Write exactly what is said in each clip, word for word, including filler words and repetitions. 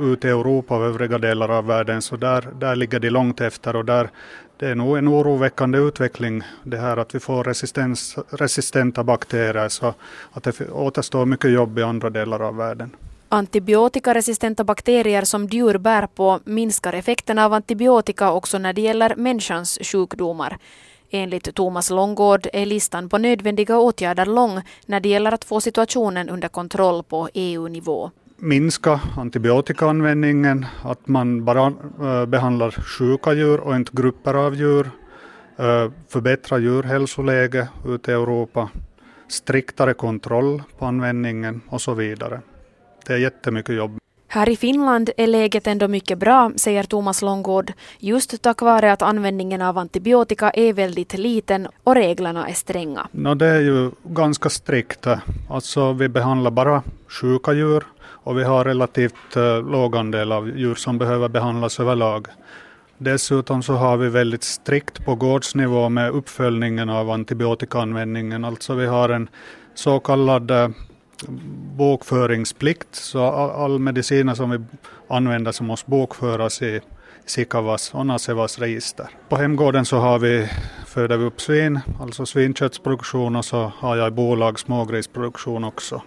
ut i Europa och övriga delar av världen, så där, där ligger det långt efter, och där det är nog en oroväckande utveckling det här att vi får resistens, resistenta bakterier, så att det återstår mycket jobb i andra delar av världen. Antibiotikaresistenta bakterier som djur bär på minskar effekten av antibiotika också när det gäller människans sjukdomar. Enligt Tomas Långgård är listan på nödvändiga åtgärder lång när det gäller att få situationen under kontroll på E U-nivå. Minska antibiotikaanvändningen, att man bara behandlar sjuka djur och inte grupper av djur. Förbättra djurhälsoläget ute i Europa. Striktare kontroll på användningen och så vidare. Det är jättemycket jobb. Här i Finland är läget ändå mycket bra, säger Tomas Långgård, just tack vare att användningen av antibiotika är väldigt liten och reglerna är stränga. No, det är ju ganska strikt. Alltså, vi behandlar bara sjuka djur och vi har relativt uh, låg andel av djur som behöver behandlas överlag. Dessutom så har vi väldigt strikt på gårdsnivå med uppföljningen av antibiotikaanvändningen. Alltså, vi har en så kallad Uh, bokföringsplikt, så all mediciner som vi använder som måste bokföras i Sikavas och Nasevas register. På hemgården så har vi, föder vi upp svin, alltså svinköttsproduktion, och så har jag i bolag smågrisproduktion också.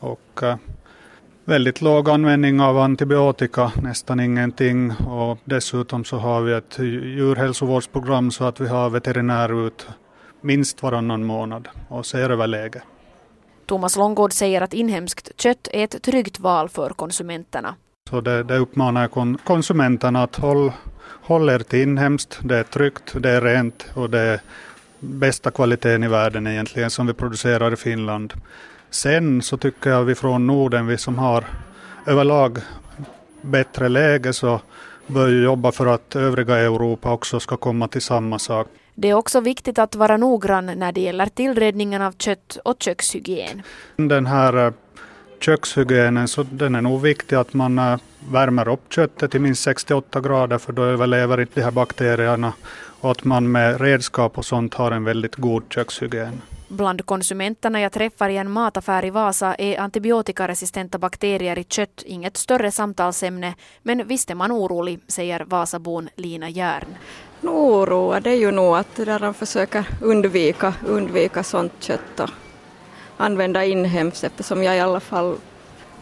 Och eh, väldigt låg användning av antibiotika, nästan ingenting, och dessutom så har vi ett djurhälsovårdsprogram så att vi har veterinär ut minst varannan månad och ser över läget. Tomas Långgård säger att inhemskt kött är ett tryggt val för konsumenterna. Så det, det uppmanar konsumenterna att håll, håll er till inhemskt, det är tryggt, det är rent och det är bästa kvaliteten i världen egentligen som vi producerar i Finland. Sen så tycker jag vi från Norden, vi som har överlag bättre läge, så bör ju jobba för att övriga Europa också ska komma till samma sak. Det är också viktigt att vara noggrann när det gäller tillredningen av kött och kökshygien. Den här kökshygienen, så den är nog viktig att man värmer upp köttet till minst sextioåtta grader, för då överlever inte de här bakterierna, och att man med redskap och sånt har en väldigt god kökshygien. Bland konsumenterna jag träffar i en mataffär i Vasa är antibiotikaresistenta bakterier i kött inget större samtalsämne, men visst är man orolig, säger Vasabon Lina Järn. Oroa, det är ju nog att de försöker undvika, undvika sånt kött och använda inhemskt, eftersom jag i alla fall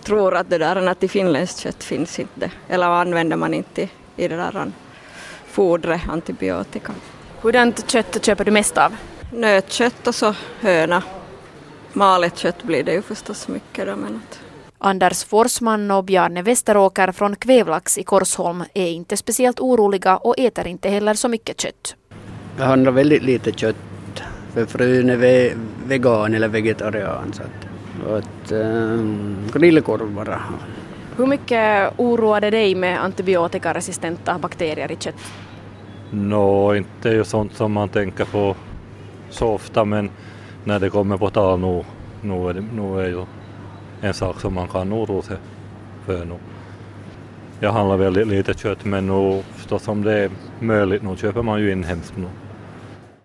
tror att det där att i finländskt kött finns inte, eller använder man inte i det där fodret antibiotika. Hurdant kött köper du mest av? Nötkött och så höna. Malet kött blir det ju förstås mycket då, men att... Anders Forsman och Björne Westeråker från Kvevlax i Korsholm är inte speciellt oroliga och äter inte heller så mycket kött. Jag handlar väldigt lite kött, för frun är ve- vegan eller vegetarian. Så att, och att, um, grillkorv bara. Hur mycket oroade dig med antibiotikaresistenta bakterier i kött? Nå, no, inte ju sånt som man tänker på så ofta, men när det kommer på tal nu, nu är det, nu är ju en sak som man kan oroa sig för nu. Jag handlar väldigt lite kött, men nu förstås om det är möjligt nu köper man ju inhemskt nu.